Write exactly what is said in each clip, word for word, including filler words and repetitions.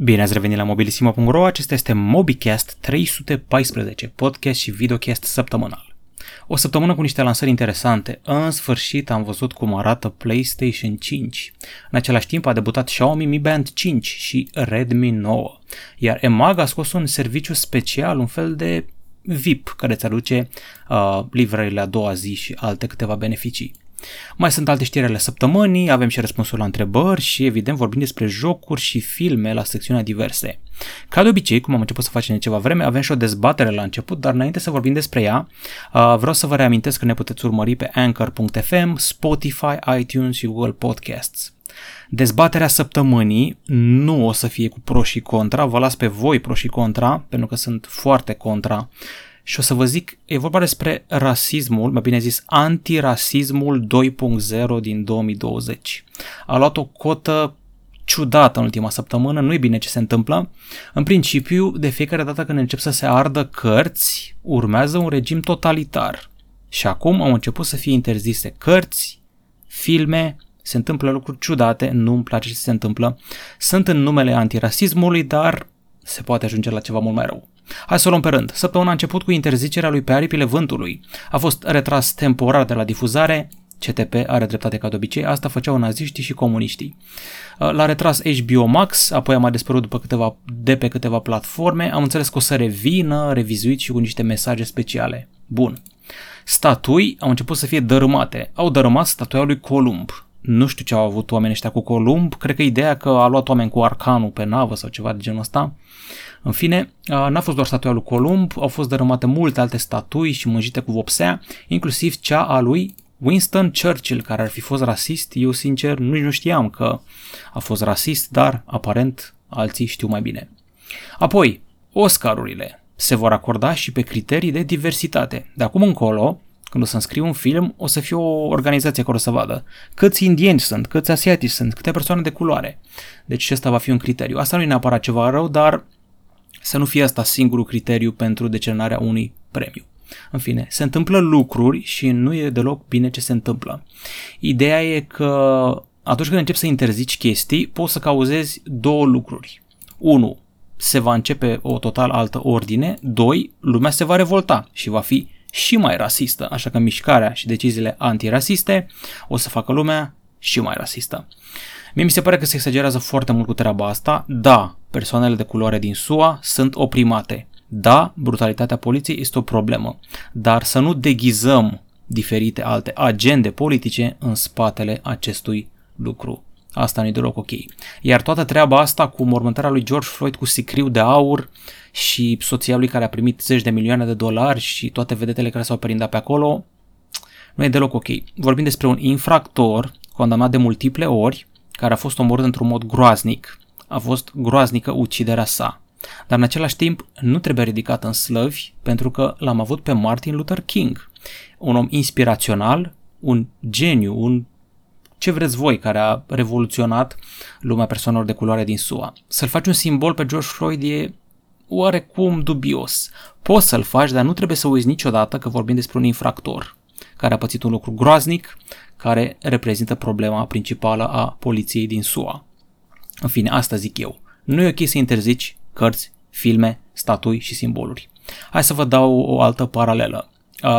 Bine ați revenit la mobilisimo punct ro, acesta este MobiCast trei sute paisprezece, podcast și videocast săptămânal. O săptămână cu niște lansări interesante, în sfârșit am văzut cum arată PlayStation cinci. În același timp a debutat Xiaomi Mi Band cinci și Redmi nouă, iar eMAG a scos un serviciu special, un fel de V I P, care îți aduce uh, livrările a doua zi și alte câteva beneficii. Mai sunt alte știri ale săptămânii, avem și răspunsuri la întrebări și evident vorbim despre jocuri și filme la secțiunea diverse. Ca de obicei, cum am început să facem de ceva vreme, avem și o dezbatere la început, dar înainte să vorbim despre ea, vreau să vă reamintesc că ne puteți urmări pe anchor punct f m, Spotify, iTunes și Google Podcasts. Dezbaterea săptămânii nu o să fie cu pro și contra, vă las pe voi pro și contra, pentru că sunt foarte contra. Și o să vă zic, e vorba despre rasismul, mai bine zis, antirasismul doi punct zero din două mii douăzeci. A luat o cotă ciudată în ultima săptămână, nu e bine ce se întâmplă. În principiu, de fiecare dată când încep să se ardă cărți, urmează un regim totalitar. Și acum au început să fie interzise cărți, filme, se întâmplă lucruri ciudate, nu îmi place ce se întâmplă. Sunt în numele antirasismului, dar se poate ajunge la ceva mult mai rău. Hai să o luăm pe rând. Săptămâna a început cu interzicerea lui Pe Aripile Vântului. A fost retras temporar de la difuzare. C T P are dreptate ca de obicei, asta făceau naziștii și comuniștii. L-a retras H B O Max, apoi a mai dispărut după câteva, de pe câteva platforme. Am înțeles că o să revină, revizuit și cu niște mesaje speciale. Bun. Statui au început să fie dărâmate. Au dărâmat statuia lui Columb. Nu știu ce au avut oamenii ăștia cu Columb, cred că ideea că a luat oameni cu arcanul pe navă sau ceva de genul ăsta. În fine, n-a fost doar statuia lui Columb, au fost dărâmate multe alte statui și mânjite cu vopsea, inclusiv cea a lui Winston Churchill, care ar fi fost rasist. Eu sincer nici nu știam că a fost rasist, dar aparent alții știu mai bine. Apoi, Oscarurile se vor acorda și pe criterii de diversitate. De acum încolo, când o să înscriu un film, o să fie o organizație care o să vadă câți indieni sunt, câți asiatici sunt, câte persoane de culoare. Deci ăsta va fi un criteriu. Asta nu e neapărat ceva rău, dar să nu fie asta singurul criteriu pentru decernarea unui premiu. În fine, se întâmplă lucruri și nu e deloc bine ce se întâmplă. Ideea e că atunci când începi să interzici chestii, poți să cauzezi două lucruri. unu. Se va începe o total altă ordine. doi. Lumea se va revolta și va fi și mai rasistă, așa că mișcarea și deciziile antirasiste o să facă lumea și mai rasistă. Mie mi se pare că se exagerează foarte mult cu treaba asta. Da, persoanele de culoare din S U A sunt oprimate. Da, brutalitatea poliției este o problemă, dar să nu deghizăm diferite alte agende politice în spatele acestui lucru. Asta nu-i deloc ok. Iar toată treaba asta cu mormântarea lui George Floyd cu sicriu de aur și soția lui care a primit zeci de milioane de dolari și toate vedetele care s-au perindat pe acolo, nu e deloc ok. Vorbim despre un infractor condamnat de multiple ori, care a fost omorât într-un mod groaznic. A fost groaznică uciderea sa. Dar în același timp nu trebuie ridicat în slăvi, pentru că l-am avut pe Martin Luther King. Un om inspirațional, un geniu, un ce vreți voi, care a revoluționat lumea persoanelor de culoare din S U A. Să-l faci un simbol pe George Floyd e oarecum dubios. Poți să-l faci, dar nu trebuie să uiți niciodată că vorbim despre un infractor care a pățit un lucru groaznic, care reprezintă problema principală a poliției din S U A. În fine, asta zic eu. Nu e ok să interzici cărți, filme, statui și simboluri. Hai să vă dau o altă paralelă.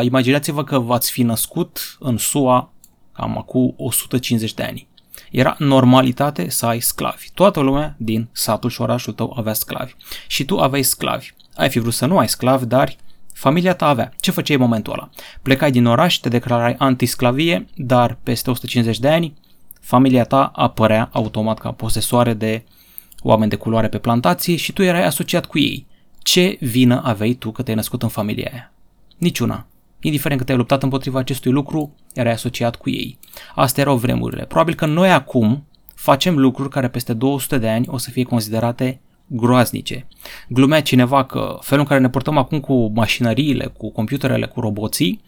Imaginați-vă că v-ați fi născut în S U A cam acum o sută cincizeci de ani. Era normalitate să ai sclavi. Toată lumea din satul și orașul tău avea sclavi. Și tu aveai sclavi. Ai fi vrut să nu ai sclavi, dar familia ta avea. Ce făceai în momentul ăla? Plecai din oraș, te declarai antisclavie, dar peste o sută cincizeci de ani familia ta apărea automat ca posesoare de oameni de culoare pe plantație și tu erai asociat cu ei. Ce vină aveai tu că te-ai născut în familia aia? Niciuna. Indiferent că te-ai luptat împotriva acestui lucru, erai asociat cu ei. Astea erau vremurile. Probabil că noi acum facem lucruri care peste două sute de ani o să fie considerate groaznice. Glumea cineva că felul în care ne purtăm acum cu mașinăriile, cu computerele, cu roboții,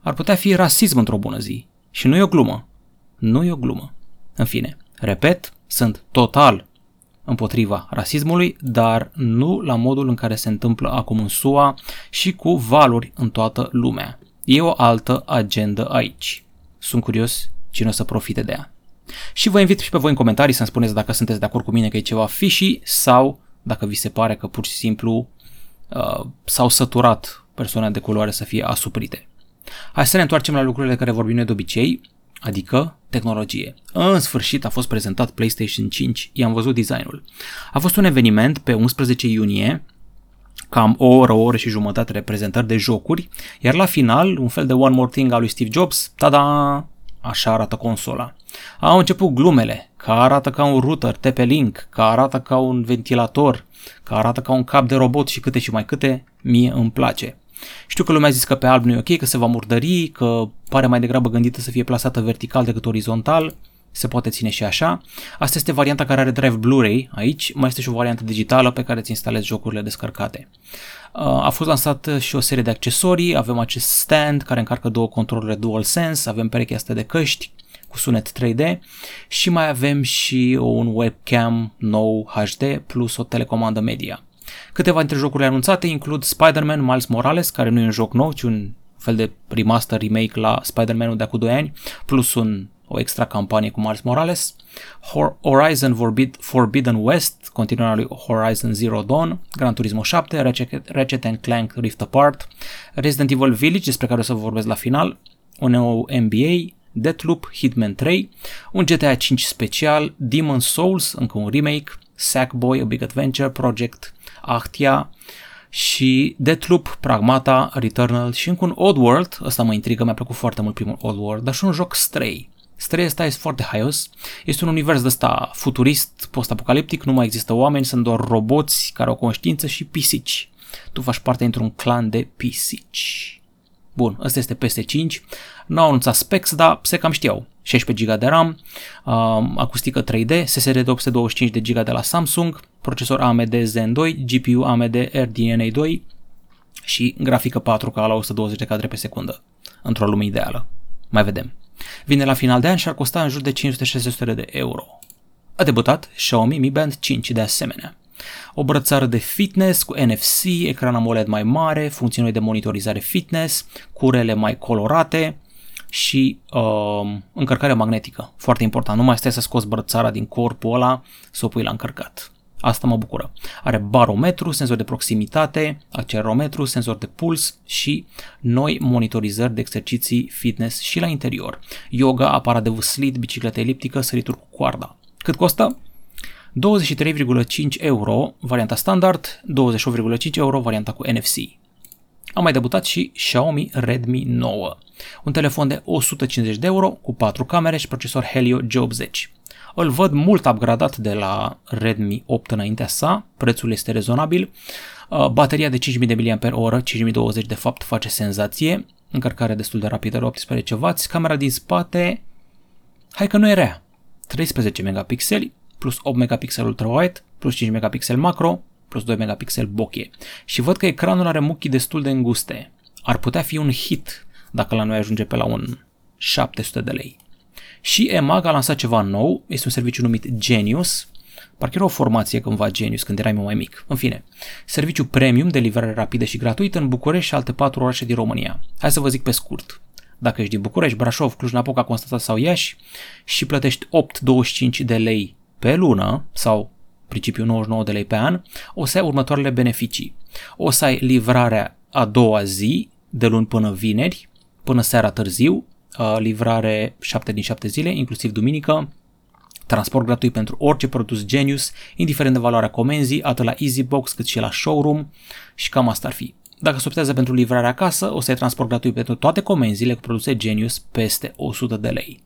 ar putea fi rasism într-o bună zi. Și nu e o glumă. Nu e o glumă. În fine, repet, sunt total împotriva rasismului, dar nu la modul în care se întâmplă acum în S U A și cu valuri în toată lumea. E o altă agendă aici. Sunt curios cine o să profite de ea. Și vă invit și pe voi în comentarii să-mi spuneți dacă sunteți de acord cu mine că e ceva fishy sau dacă vi se pare că pur și simplu uh, s-au săturat persoane de culoare să fie asuprite. Hai să ne întoarcem la lucrurile care vorbim noi de obicei, adică tehnologie. În sfârșit a fost prezentat PlayStation cinci, i-am văzut designul. A fost un eveniment pe unsprezece iunie, cam o oră, o oră și jumătate de prezentări de jocuri, iar la final, un fel de One More Thing al lui Steve Jobs, tada, așa arată consola. Au început glumele, că arată ca un router T P-Link, că arată ca un ventilator, că arată ca un cap de robot și câte și mai câte, mie îmi place. Știu că lumea a zis că pe alb nu e ok, că se va murdări, că pare mai degrabă gândită să fie plasată vertical decât orizontal, se poate ține și așa. Asta este varianta care are drive Blu-ray aici, mai este și o variantă digitală pe care îți instalezi jocurile descărcate. A fost lansat și o serie de accesorii, avem acest stand care încarcă două controlere DualSense, avem perechea asta de căști cu sunet trei D și mai avem și un webcam nou H D plus o telecomandă media. Câteva dintre jocurile anunțate includ Spider-Man Miles Morales, care nu e un joc nou, ci un fel de remaster remake la Spider-Man-ul de acum doi ani, plus un, o extra campanie cu Miles Morales, Horizon Forbid, Forbidden West, continuarea lui Horizon Zero Dawn, Gran Turismo șapte, Ratchet, Ratchet and Clank Rift Apart, Resident Evil Village, despre care o să vă vorbesc la final, un nou N B A, Deathloop, Hitman trei, un G T A cinci special, Demon's Souls, încă un remake, Sackboy, A Big Adventure, Project Actia și Deathloop, Pragmata, Returnal și încă un Oddworld, ăsta mă intrigă, mi-a plăcut foarte mult primul Oddworld, dar și un joc Stray. Stray ăsta este foarte haios, este un univers de ăsta futurist, post-apocaliptic, nu mai există oameni, sunt doar roboți care au conștiință și pisici. Tu faci parte dintr-un clan de pisici. Bun, ăsta este P S cinci, nu au anunțat specs, dar se cam știau. șaisprezece giga de RAM, um, acustică trei D, S S D de opt sute douăzeci și cinci de giga de la Samsung, procesor A M D Zen doi, G P U A M D R D N A doi și grafică patru K la o sută douăzeci de cadre pe secundă, într-o lume ideală. Mai vedem. Vine la final de an și ar costa în jur de cinci sute șaizeci de euro. A debutat Xiaomi Mi Band cinci de asemenea. O brățară de fitness cu N F C, ecran AMOLED mai mare, funcțiuni de monitorizare fitness, curele mai colorate și uh, încărcare magnetică. Foarte important, nu mai stai să scoți brățara din corpul ăla să o pui la încărcat. Asta mă bucură. Are barometru, senzor de proximitate, accelerometru, senzor de puls și noi monitorizări de exerciții fitness și la interior. Yoga, aparat de vâslit, bicicletă eliptică, sărituri cu coarda. Cât costă? douăzeci și trei virgulă cinci euro varianta standard, douăzeci și opt virgulă cinci euro varianta cu N F C. A mai debutat și Xiaomi Redmi nouă, un telefon de o sută cincizeci de euro cu patru camere și procesor Helio G optzeci. Îl văd mult upgradat de la Redmi opt înaintea sa, prețul este rezonabil, bateria de cinci mii de miliamperi oră, cinci mii douăzeci de fapt face senzație, încărcare destul de rapidă de optsprezece wați, camera din spate, hai că nu e rea, treisprezece megapixeli, plus opt megapixeli ultrawide, plus cinci megapixeli macro, plus doi megapixeli bokeh. Și văd că ecranul are muchii destul de înguste. Ar putea fi un hit dacă la noi ajunge pe la un șapte sute de lei. Și eMAG a lansat ceva nou, este un serviciu numit Genius, parcă era o formație cândva Genius, când eram eu mai mic. În fine, serviciu premium de livrare rapidă și gratuită în București și alte patru orașe din România. Hai să vă zic pe scurt. Dacă ești din București, Brașov, Cluj-Napoca, Constanța sau Iași și plătești opt virgulă douăzeci și cinci de lei pe lună sau principiu nouăzeci și nouă de lei pe an, o să ai următoarele beneficii. O să ai livrarea a doua zi, de luni până vineri, până seara târziu, livrare șapte din șapte zile, inclusiv duminică, transport gratuit pentru orice produs Genius, indiferent de valoarea comenzii, atât la Easybox cât și la showroom și cam asta ar fi. Dacă se optează pentru livrarea acasă, o să ai transport gratuit pentru toate comenzile cu produse Genius peste o sută de lei.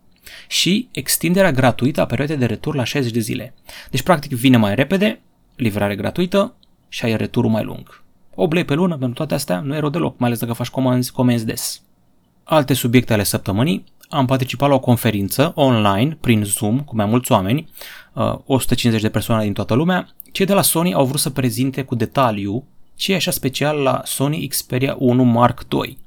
Și extinderea gratuită a perioadei de retur la șaizeci de zile. Deci, practic, vine mai repede, livrare gratuită și ai returul mai lung. opt lei pe lună pentru toate astea nu e rău deloc, mai ales dacă faci comenzi, comenzi des. Alte subiecte ale săptămânii, am participat la o conferință online, prin Zoom, cu mai mulți oameni, o sută cincizeci de persoane din toată lumea. Cei de la Sony au vrut să prezinte cu detaliu ce e așa special la Sony Xperia unu Mark doi.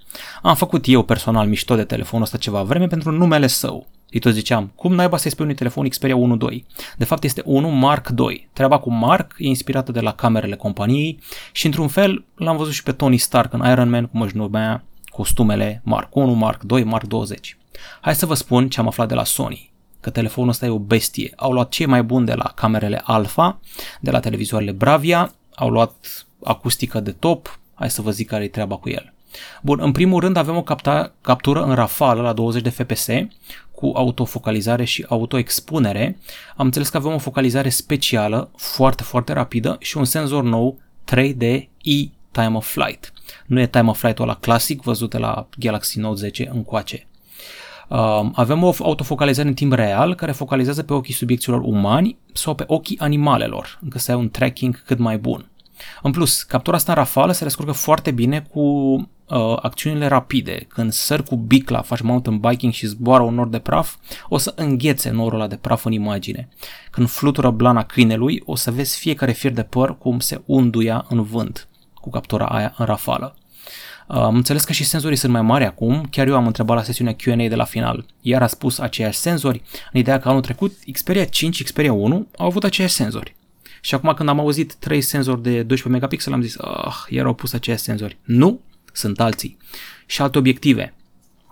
Am făcut eu personal mișto de telefonul ăsta ceva vreme pentru numele său. Îi tot ziceam, cum naiba să-i spui unui telefon Xperia unu doi? De fapt este unu Mark doi. Treaba cu Mark e inspirată de la camerele companiei și într-un fel l-am văzut și pe Tony Stark în Iron Man, cum își numea costumele Mark unu, Mark doi, Mark douăzeci. Hai să vă spun ce am aflat de la Sony. că telefonul ăsta e o bestie. Au luat cei mai buni de la camerele Alpha, de la televizoarele Bravia, au luat acustică de top, hai să vă zic care e treaba cu el. Bun, în primul rând avem o capta, captură în rafală la douăzeci de F P S cu autofocalizare și autoexpunere. Am înțeles că avem o focalizare specială, foarte, foarte rapidă și un senzor nou trei D e-time of flight. Nu e time of flight-ul ăla clasic văzut de la Galaxy Note zece încoace. Avem o autofocalizare în timp real care focalizează pe ochii subiecților umani sau pe ochii animalelor, încă să ai un tracking cât mai bun. În plus, captura asta în rafală se descurcă foarte bine cu uh, acțiunile rapide. Când sări cu bicla, faci mountain biking și zboară un nor de praf, o să înghețe norul ăla de praf în imagine. Când flutură blana câinelui, o să vezi fiecare fir de păr cum se unduia în vânt cu captura aia în rafală. Am înțeles că și senzorii sunt mai mari acum, chiar eu am întrebat la sesiunea Q and A de la final, iar a spus aceiași senzori, în ideea că anul trecut Xperia cinci, Xperia unu au avut aceiași senzori. Și acum când am auzit trei senzori de doisprezece megapixeli am zis, ah, iar au pus aceiași senzori. Nu, sunt alții. Și alte obiective,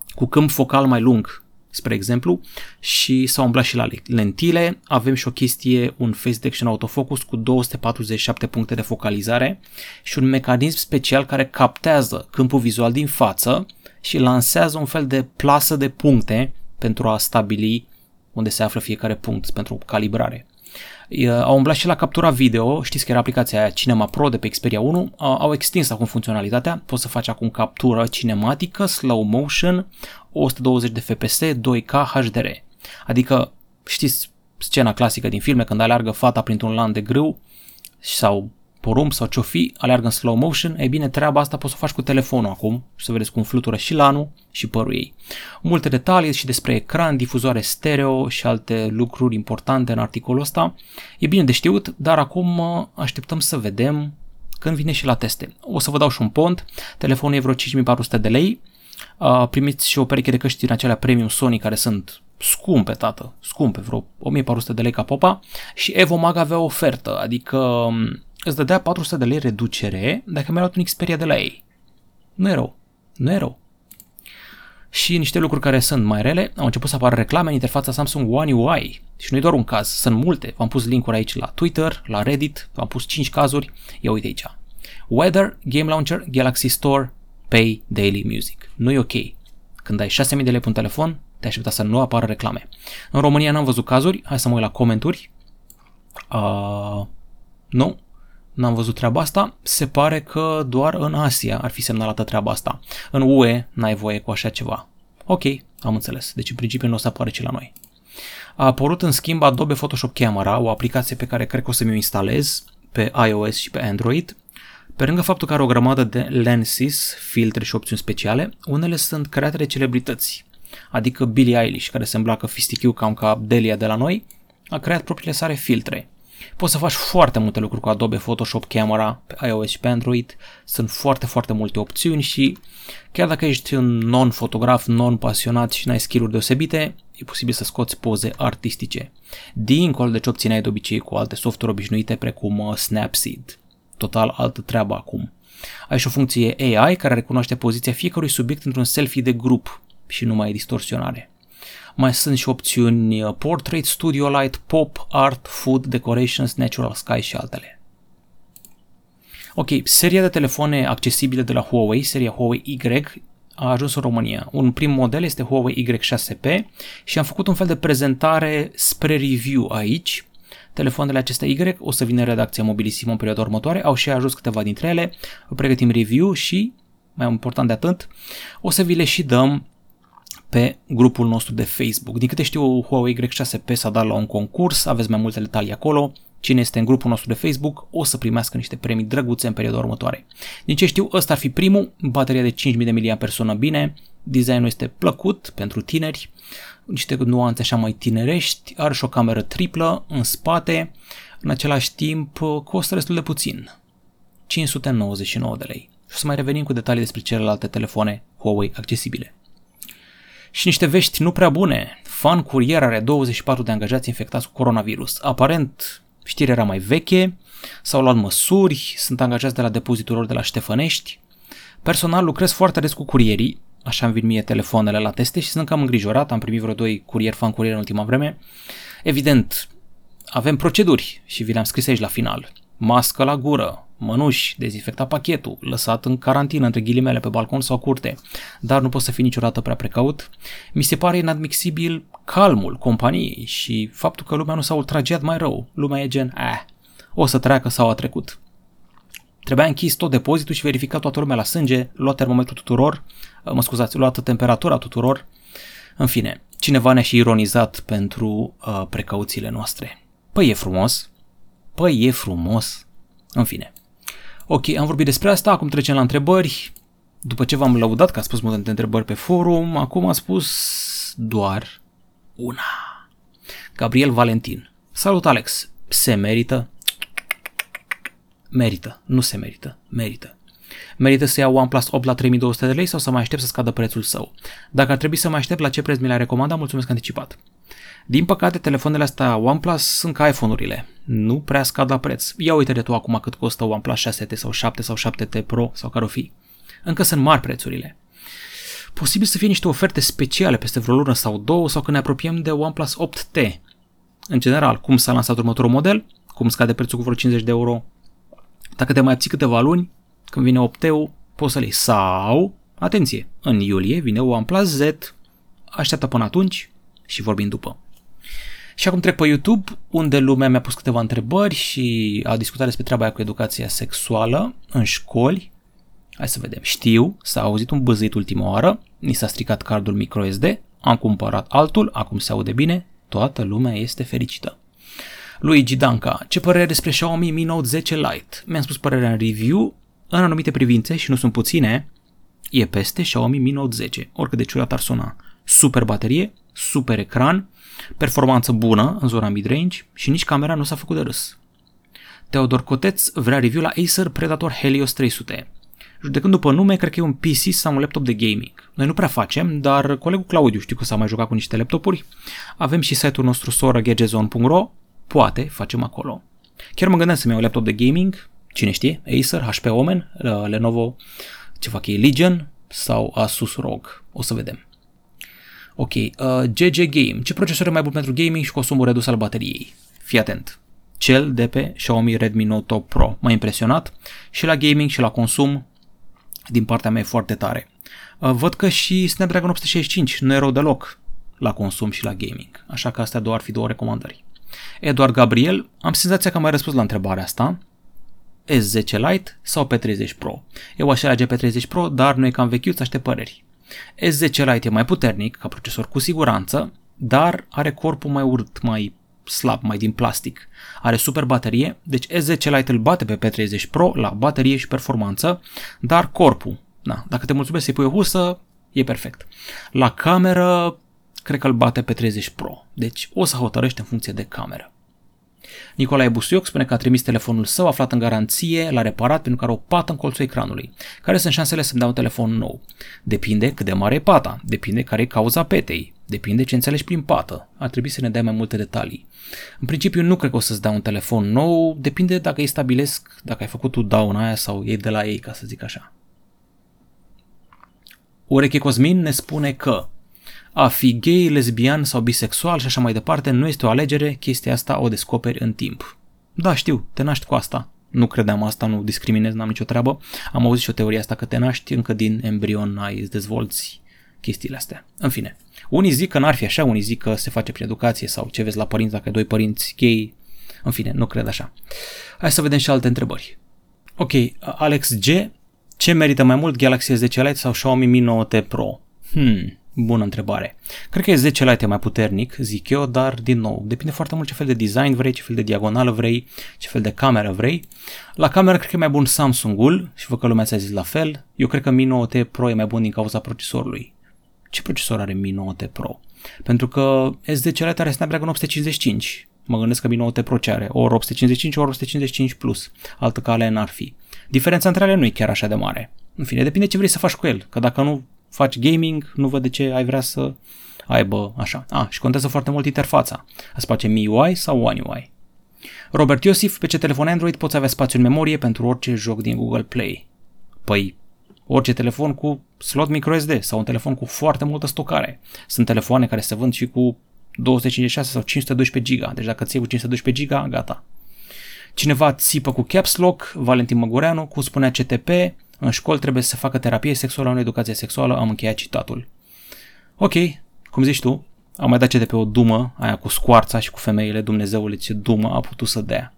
cu câmp focal mai lung, spre exemplu, și s-au umblat și la lentile, avem și o chestie, un face detection autofocus cu două sute patruzeci și șapte puncte de focalizare și un mecanism special care captează câmpul vizual din față și lansează un fel de plasă de puncte pentru a stabili unde se află fiecare punct pentru calibrare. Au umblat și la captura video, știți că era aplicația aia Cinema Pro de pe Xperia unu, au extins acum funcționalitatea, poți să faci acum captură cinematică, slow motion, o sută douăzeci de F P S, doi K, H D R. Adică știți scena clasică din filme când aleargă fata printr-un lan de grâu sau porumb sau ce-o fi, aleargă în slow motion, e bine, treaba asta poți să o faci cu telefonul acum și să vedeți cum flutură și lanul și părul ei. Multe detalii și despre ecran, difuzoare stereo și alte lucruri importante în articolul ăsta. E bine de știut, dar acum așteptăm să vedem când vine și la teste. O să vă dau și un pont, telefonul e vreo cinci mii patru sute de lei, primiți și o pereche de căști din acelea premium Sony care sunt scumpe, tată, scumpe, vreo o mie patru sute de lei ca popa și EvoMag avea o ofertă, adică îți dădea patru sute de lei reducere dacă mi-a luat un Xperia de la ei. Nu e rău, nu e rău. Și niște lucruri care sunt mai rele, au început să apară reclame în interfața Samsung One U I. Și nu e doar un caz, sunt multe. V-am pus link-uri aici la Twitter, la Reddit, v-am pus cinci cazuri. Ia uite aici. Weather, Game Launcher, Galaxy Store, Pay Daily Music. Nu e ok. Când ai șase mii de lei pe un telefon, te aștepta să nu apară reclame. În România n-am văzut cazuri, hai să mă uit la comenturi. Uh, nu. N-am văzut treaba asta, se pare că doar în Asia ar fi semnalată treaba asta. În U E n-ai voie cu așa ceva. Ok, am înțeles, deci în principiu nu o să apare ce la noi. A apărut în schimb Adobe Photoshop Camera, o aplicație pe care cred că o să mi-o instalez pe iOS și pe Android. Pe lângă faptul că are o grămadă de lenses, filtre și opțiuni speciale, unele sunt create de celebrități, adică Billie Eilish, care se îmbracă fistichiu cam ca Delia de la noi, a creat propriile sale filtre. Poți să faci foarte multe lucruri cu Adobe Photoshop Camera pe iOS și pe Android, sunt foarte, foarte multe opțiuni și chiar dacă ești un non-fotograf, non-pasionat și n-ai skill-uri deosebite, e posibil să scoți poze artistice. Dincolo de ce obțineai de obicei cu alte softuri obișnuite precum Snapseed, total altă treabă acum. Ai și o funcție A I care recunoaște poziția fiecărui subiect într-un selfie de grup și nu mai e distorsionare. Mai sunt și opțiuni Portrait, Studio Light, Pop, Art, Food, Decorations, Natural Sky și altele. Ok, seria de telefoane accesibile de la Huawei, seria Huawei Y, a ajuns în România. Un prim model este Huawei Y șase P și am făcut un fel de prezentare spre review aici. Telefoanele acestea Y o să vină în redacția Mobilisimo în perioada următoare, au și ajuns câteva dintre ele, pregătim review și, mai important de atât, o să vi le și dăm pe grupul nostru de Facebook. Din câte știu, Huawei Y șase P s-a dat la un concurs, aveți mai multe detalii acolo. Cine este în grupul nostru de Facebook o să primească niște premii drăguțe în perioada următoare. Din ce știu, ăsta ar fi primul, bateria de cinci mii de miliamperi oră bine, designul este plăcut pentru tineri, niște nuanțe așa mai tinerești, are și o cameră triplă în spate, în același timp costă destul de puțin, cinci sute nouăzeci și nouă de lei. Și o să mai revenim cu detalii despre celelalte telefoane Huawei accesibile. Și niște vești nu prea bune. Fan Curier are douăzeci și patru de angajați infectați cu coronavirus. Aparent, știrea era mai veche, s-au luat măsuri, sunt angajați de la depozitul lor de la Ștefănești. Personal lucrez foarte des cu curierii, așa îmi vin mie telefoanele la teste și sunt cam îngrijorat, am primit vreo doi curier, fan curier în ultima vreme. Evident, avem proceduri și vi le-am scris aici la final. Mască la gură, mănuși, dezinfecta pachetul, lăsat în carantină între ghilimele pe balcon sau curte, dar nu pot să fiu niciodată prea precaut. Mi se pare inadmisibil calmul companiei și faptul că lumea nu s-a ultrageat mai rău. Lumea e gen, eh, o să treacă sau a trecut. Trebuia închis tot depozitul și verificat toată lumea la sânge, luat termometrul tuturor, mă scuzați, luată temperatura tuturor. În fine, cineva ne-a și ironizat pentru uh, precauțiile noastre. Păi e frumos, păi e frumos, în fine. Ok, am vorbit despre asta, acum trecem la întrebări. După ce v-am lăudat că a spus multe întrebări pe forum, acum a spus doar una. Gabriel Valentin. Salut Alex, se merită? Merită, nu se merită, merită. Merită să iau OnePlus opt la trei mii două sute de lei sau să mai aștept să scadă prețul său? Dacă ar trebui să mai aștept, la ce preț mi l-a recomandat? Mulțumesc anticipat. Din păcate, telefoanele astea OnePlus sunt ca iPhone-urile. Nu prea scad la preț. Ia uite de tu acum cât costă OnePlus șase T sau șapte sau șapte T Pro sau care o fi. Încă sunt mari prețurile. Posibil să fie niște oferte speciale peste vreo lună sau două sau când ne apropiem de OnePlus opt T. În general, cum s-a lansat următorul model, cum scade prețul cu vreo cincizeci de euro. Dacă te mai abții câteva luni, când vine opt T-ul, poți să-l iei. Sau, atenție, în iulie vine OnePlus Z. Așteaptă până atunci și vorbim după. Și acum trec pe YouTube, unde lumea mi-a pus câteva întrebări și a discutat despre treaba aia cu educația sexuală în școli. Hai să vedem. Știu, s-a auzit un bâzâit ultima oară, mi s-a stricat cardul microSD, am cumpărat altul, acum se aude bine, toată lumea este fericită. Luigi Danca, ce părere despre Xiaomi Mi Note zece Lite? Mi-am spus părerea în review, în anumite privințe și nu sunt puține, e peste Xiaomi Mi Note zece, oricât de ciudat ar suna. Super baterie, super ecran, performanță bună în zona mid-range și nici camera nu s-a făcut de râs. Teodor Coteț vrea review la Acer Predator Helios trei sute. Judecând după nume, cred că e un P C sau un laptop de gaming. Noi nu prea facem, dar colegul Claudiu știu că s-a mai jucat cu niște laptopuri. Avem și site-ul nostru soră gadgetzone punct ro, poate facem acolo. Chiar mă gândeam să-mi iau laptop de gaming, cine știe, Acer, H P Omen, Lenovo, ce fac ei, Legion sau Asus R O G, o să vedem. Ok, uh, G G Game. Ce procesor e mai bun pentru gaming și consumul redus al bateriei? Fii atent. Cel de pe Xiaomi Redmi nouă Pro. M-a impresionat și la gaming și la consum din partea mea e foarte tare. Uh, văd că și Snapdragon opt șase cinci nu e rău deloc la consum și la gaming. Așa că astea două ar fi două recomandări. Eduard Gabriel. Am senzația că am mai răspuns la întrebarea asta. S zece Lite sau P treizeci Pro? Eu aș alege P treizeci Pro, dar nu e cam vechiuț, aștept păreri. S zece Lite e mai puternic ca procesor cu siguranță, dar are corpul mai urât, mai slab, mai din plastic. Are super baterie, deci S zece Lite îl bate pe P treizeci Pro la baterie și performanță, dar corpul, na, dacă te mulțumesc să-i pui o husă, e perfect. La cameră, cred că îl bate pe P treizeci Pro, deci o să hotărăști în funcție de cameră. Nicolae Busuioc spune că a trimis telefonul său aflat în garanție, l-a reparat pentru că are o pată în colțul ecranului. Care sunt șansele să-mi dea un telefon nou? Depinde cât de mare e pata, depinde care e cauza petei, depinde ce înțelegi prin pată. Ar trebui să ne dai mai multe detalii. În principiu nu cred că o să-ți dea un telefon nou, depinde dacă îi stabilesc, dacă ai făcut tu dauna aia sau ei de la ei, ca să zic așa. Ureche Cosmin ne spune că a fi gay, lesbian sau bisexual și așa mai departe nu este o alegere, chestia asta o descoperi în timp. Da, știu, te naști cu asta. Nu credeam asta, nu discriminez, n-am nicio treabă. Am auzit și o teorie asta că te naști încă din embrion, ai, îți dezvolți chestiile astea. În fine, unii zic că n-ar fi așa, unii zic că se face prin educație sau ce vezi la părinți dacă ai doi părinți gay. În fine, nu cred așa. Hai să vedem și alte întrebări. Ok, Alex G. Ce merită mai mult, Galaxy S zece Lite sau Xiaomi Mi nouă T Pro? Hmm... Bună întrebare. Cred că S zece Lite e mai puternic, zic eu, dar din nou, depinde foarte mult ce fel de design vrei, ce fel de diagonală vrei, ce fel de cameră vrei. La cameră cred că e mai bun Samsung-ul și văd că lumea ți-a zis la fel. Eu cred că Mi nouă T Pro e mai bun din cauza procesorului. Ce procesor are Mi nouă T Pro? Pentru că S zece Lite are Snapdragon opt cinci cinci. Mă gândesc că Mi nouă T Pro ce are? Ori opt cinci cinci, ori opt cinci cinci plus. Altă cale n-ar fi. Diferența între ele nu e chiar așa de mare. În fine, depinde ce vrei să faci cu el, că dacă nu faci gaming, nu văd de ce ai vrea să aibă așa. Ah, și contează foarte mult interfața. Ați face M I U I sau One U I. Robert Iosif, pe ce telefon Android poți avea spațiu în memorie pentru orice joc din Google Play? Păi, orice telefon cu slot microSD sau un telefon cu foarte multă stocare. Sunt telefoane care se vând și cu două sute cincizeci și șase sau cinci sute doisprezece giga, deci dacă ții cu cinci sute doisprezece giga, gata. Cineva țipă cu caps lock, Valentin Măgureanu, cum spunea C T P, în școli trebuie să se facă terapie sexuală, nu educație sexuală, am încheiat citatul. Ok, cum zici tu, am mai dat C T P o dumă, aia cu scoarța și cu femeile, Dumnezeule, ce dumă a putut să dea.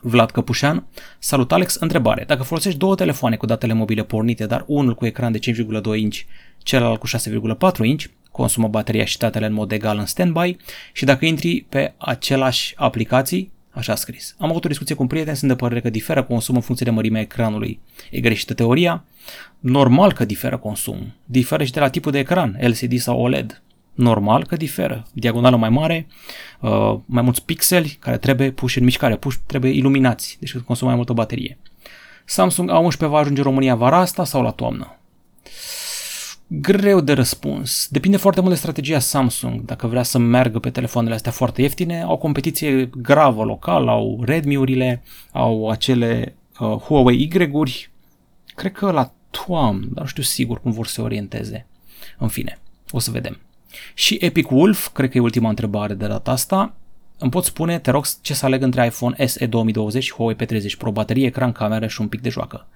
Vlad Căpușan, salut Alex, întrebare, dacă folosești două telefoane cu datele mobile pornite, dar unul cu ecran de cinci virgulă doi inch, celălalt cu șase virgulă patru inch, consumă bateria și datele în mod egal în standby și dacă intri pe același aplicații, așa a scris. Am avut o discuție cu un prieten, sunt de părere că diferă consum în funcție de mărimea ecranului. E greșită teoria? Normal că diferă consum. Diferă și de la tipul de ecran, L C D sau O L E D. Normal că diferă. Diagonală mai mare, mai mulți pixeli care trebuie puși în mișcare, puși, trebuie iluminați, deci consumă mai multă baterie. Samsung A unsprezece va ajunge în România vara asta sau la toamnă? Greu de răspuns. Depinde foarte mult de strategia Samsung. Dacă vrea să meargă pe telefoanele astea foarte ieftine, au competiție gravă locală, au Redmi-urile, au acele uh, Huawei Y-uri. Cred că la toamnă, dar nu știu sigur cum vor să se orienteze. În fine, o să vedem. Și Epic Wolf, cred că e ultima întrebare de data asta. Îmi pot spune, te rog, ce să aleg între iPhone S E două mii douăzeci și Huawei P treizeci Pro, baterie, ecran, cameră și un pic de joacă.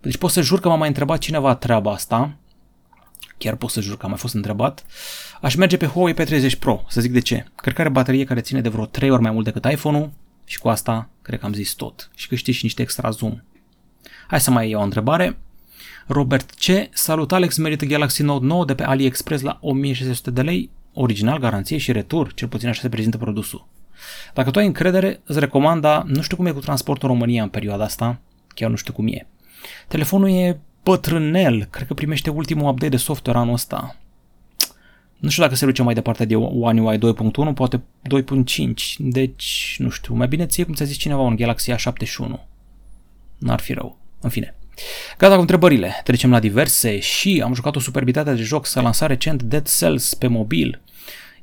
Deci pot să jur că m-a mai întrebat cineva treaba asta. Chiar pot să jur că am mai fost întrebat. Aș merge pe Huawei P treizeci Pro, să zic de ce. Cred că are baterie care ține de vreo trei ori mai mult decât iPhone-ul și cu asta cred că am zis tot. Și că știi și niște extra zoom. Hai să mai iau o întrebare. Robert C. Salut Alex, merită Galaxy Note nouă de pe AliExpress la o mie șase sute de lei, original, garanție și retur, cel puțin așa se prezintă produsul. Dacă tu ai încredere, îți recomand, dar nu știu cum e cu transportul în România în perioada asta, chiar nu știu cum e. Telefonul e bătrânel, cred că primește ultimul update de software anul ăsta. Nu știu dacă se duce mai departe de One U I doi punct unu, poate doi punct cinci, deci nu știu, mai bine ție cum ți-a zis cineva un Galaxy A șaptezeci și unu. N-ar fi rău, în fine. Gata cu întrebările, trecem la diverse și am jucat o superbitate de joc, s-a lansat recent Dead Cells pe mobil.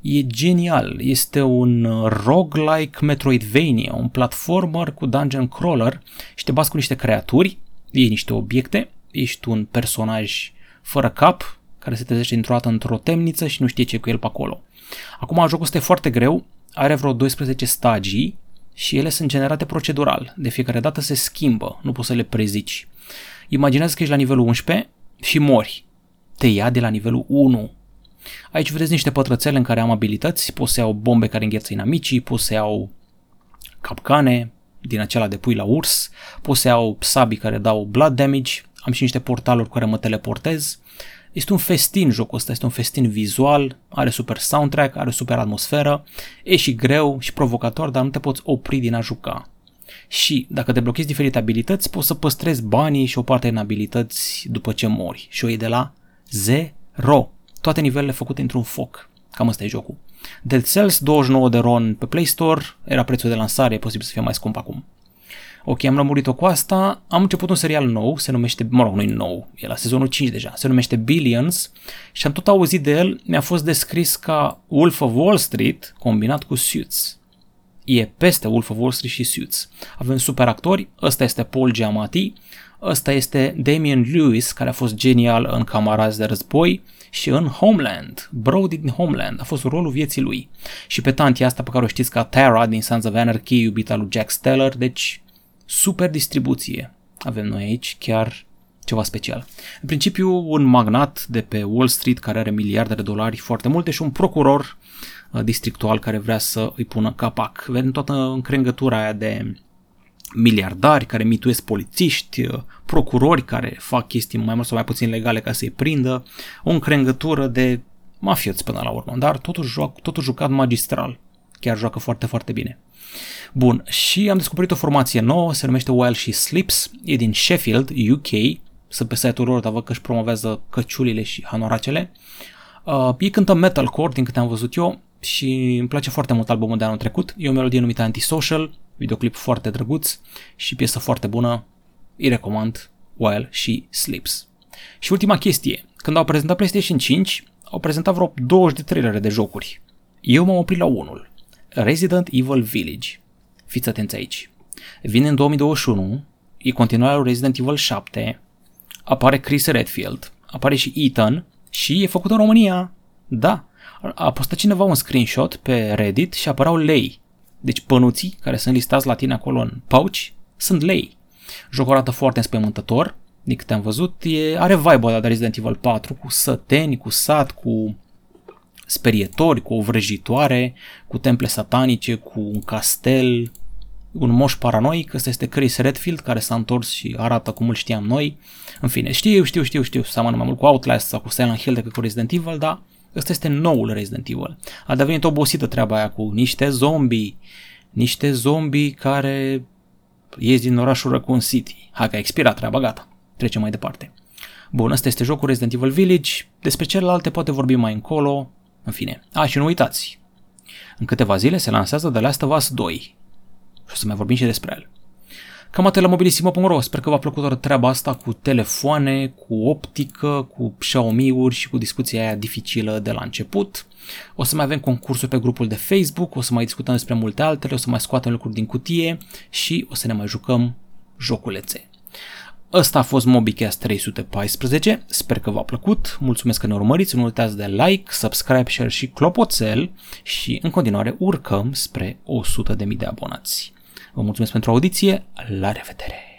E genial, este un roguelike Metroidvania, un platformer cu dungeon crawler și te bați cu niște creaturi, iei niște obiecte, ești un personaj fără cap care se trezește dintr-o dată într-o temniță și nu știe ce cu el pe acolo. Acum jocul ăsta e foarte greu, are vreo doisprezece stagii și ele sunt generate procedural, de fiecare dată se schimbă, nu poți să le prezici. Imaginează că ești la nivelul unsprezece și mori, te ia de la nivelul unu. Aici vedeți niște pătrățele în care am abilități, poți să iau bombe care îngheață inamicii, poți să iau capcane din acela de pui la urs, poți să iau sabii care dau blood damage, am și niște portaluri cu care mă teleportez. Este un festin jocul ăsta, este un festin vizual, are super soundtrack, are super atmosferă, e și greu și provocator, dar nu te poți opri din a juca. Și dacă deblochezi diferite abilități, poți să păstrezi banii și o parte din abilități după ce mori. Și o iei de la zero. Toate nivelele făcute într-un foc. Cam ăsta e jocul. Dead Cells, douăzeci și nouă de ron pe Play Store, era prețul de lansare, e posibil să fie mai scump acum. Ok, am lămurit-o cu asta, am început un serial nou, se numește, mă rog, nu-i nou, e la sezonul cinci deja, se numește Billions și am tot auzit de el, mi-a fost descris ca Wolf of Wall Street combinat cu Suits. E peste Wolf of Wall Street și Suits. Avem super actori, ăsta este Paul Giamatti, ăsta este Damian Lewis, care a fost genial în Camarazi de război și în Homeland, Brody din Homeland, a fost rolul vieții lui. Și pe tantia asta pe care o știți ca Tara din Sons of Anarchy, iubita lui Jack Steller, deci super distribuție. Avem noi aici chiar ceva special. În principiu un magnat de pe Wall Street care are miliarde de dolari foarte multe și un procuror districtual care vrea să îi pună capac. Vedem toată încrengătura aia de miliardari care mituiesc polițiști, procurori care fac chestii mai mult sau mai puțin legale ca să-i prindă, o încrengătură de mafioți până la urmă, dar totul, joc, totul jucat magistral. Chiar joacă foarte, foarte bine. Bun, și am descoperit o formație nouă, se numește While She Sleeps, e din Sheffield, U K, sunt pe site-ul lor, dar văd că își promovează căciulile și hanoracele. Uh, ei cântă metalcore, din câte am văzut eu, și îmi place foarte mult albumul de anul trecut. E o melodie numită Antisocial, videoclip foarte drăguț și piesă foarte bună, îi recomand While She Sleeps. Și ultima chestie, când au prezentat PlayStation cinci, au prezentat vreo douăzeci de trailere de jocuri. Eu m-am oprit la unul. Resident Evil Village. Fiți atenți aici. Vine în două mii douăzeci și unu, e continuarea lui Resident Evil șapte, apare Chris Redfield, apare și Ethan și e făcut în România. Da, a postat cineva un screenshot pe Reddit și apăreau lei. Deci pănuții care sunt listați la tine acolo în pouch sunt lei. Jocul arată foarte înspăimântător, din câte am văzut, e, are vibe-ul de Resident Evil patru, cu săteni, cu sat, cu sperietori, cu o vrăjitoare, cu temple satanice, cu un castel, un moș paranoic. Ăsta este Chris Redfield, care s-a întors și arată cum îl știam noi. În fine, știu, știu, știu, știu, seamănă mai mult cu Outlast sau cu Silent Hill decât cu Resident Evil, dar ăsta este noul Resident Evil. A devenit obosită treaba aia cu niște zombie, niște zombie care ies din orașul Raccoon City. Hai că a expirat treaba, gata. Trecem mai departe. Bun, ăsta este jocul Resident Evil Village. Despre celelalte poate vorbim mai încolo. În fine. A, și nu uitați. În câteva zile se lansează The Last of Us doi. Și o să mai vorbim și despre el. Cam atât la mobilisimo punct ro. Sper că v-a plăcut toată treaba asta cu telefoane, cu optică, cu Xiaomi-uri și cu discuția aia dificilă de la început. O să mai avem concursuri pe grupul de Facebook, o să mai discutăm despre multe altele, o să mai scoatem lucruri din cutie și o să ne mai jucăm joculețe. Ăsta a fost MobiCast trei sute paisprezece, sper că v-a plăcut, mulțumesc că ne urmăriți, nu uitați de like, subscribe, share și clopoțel și în continuare urcăm spre o sută de mii de abonați. Vă mulțumesc pentru audiție, la revedere!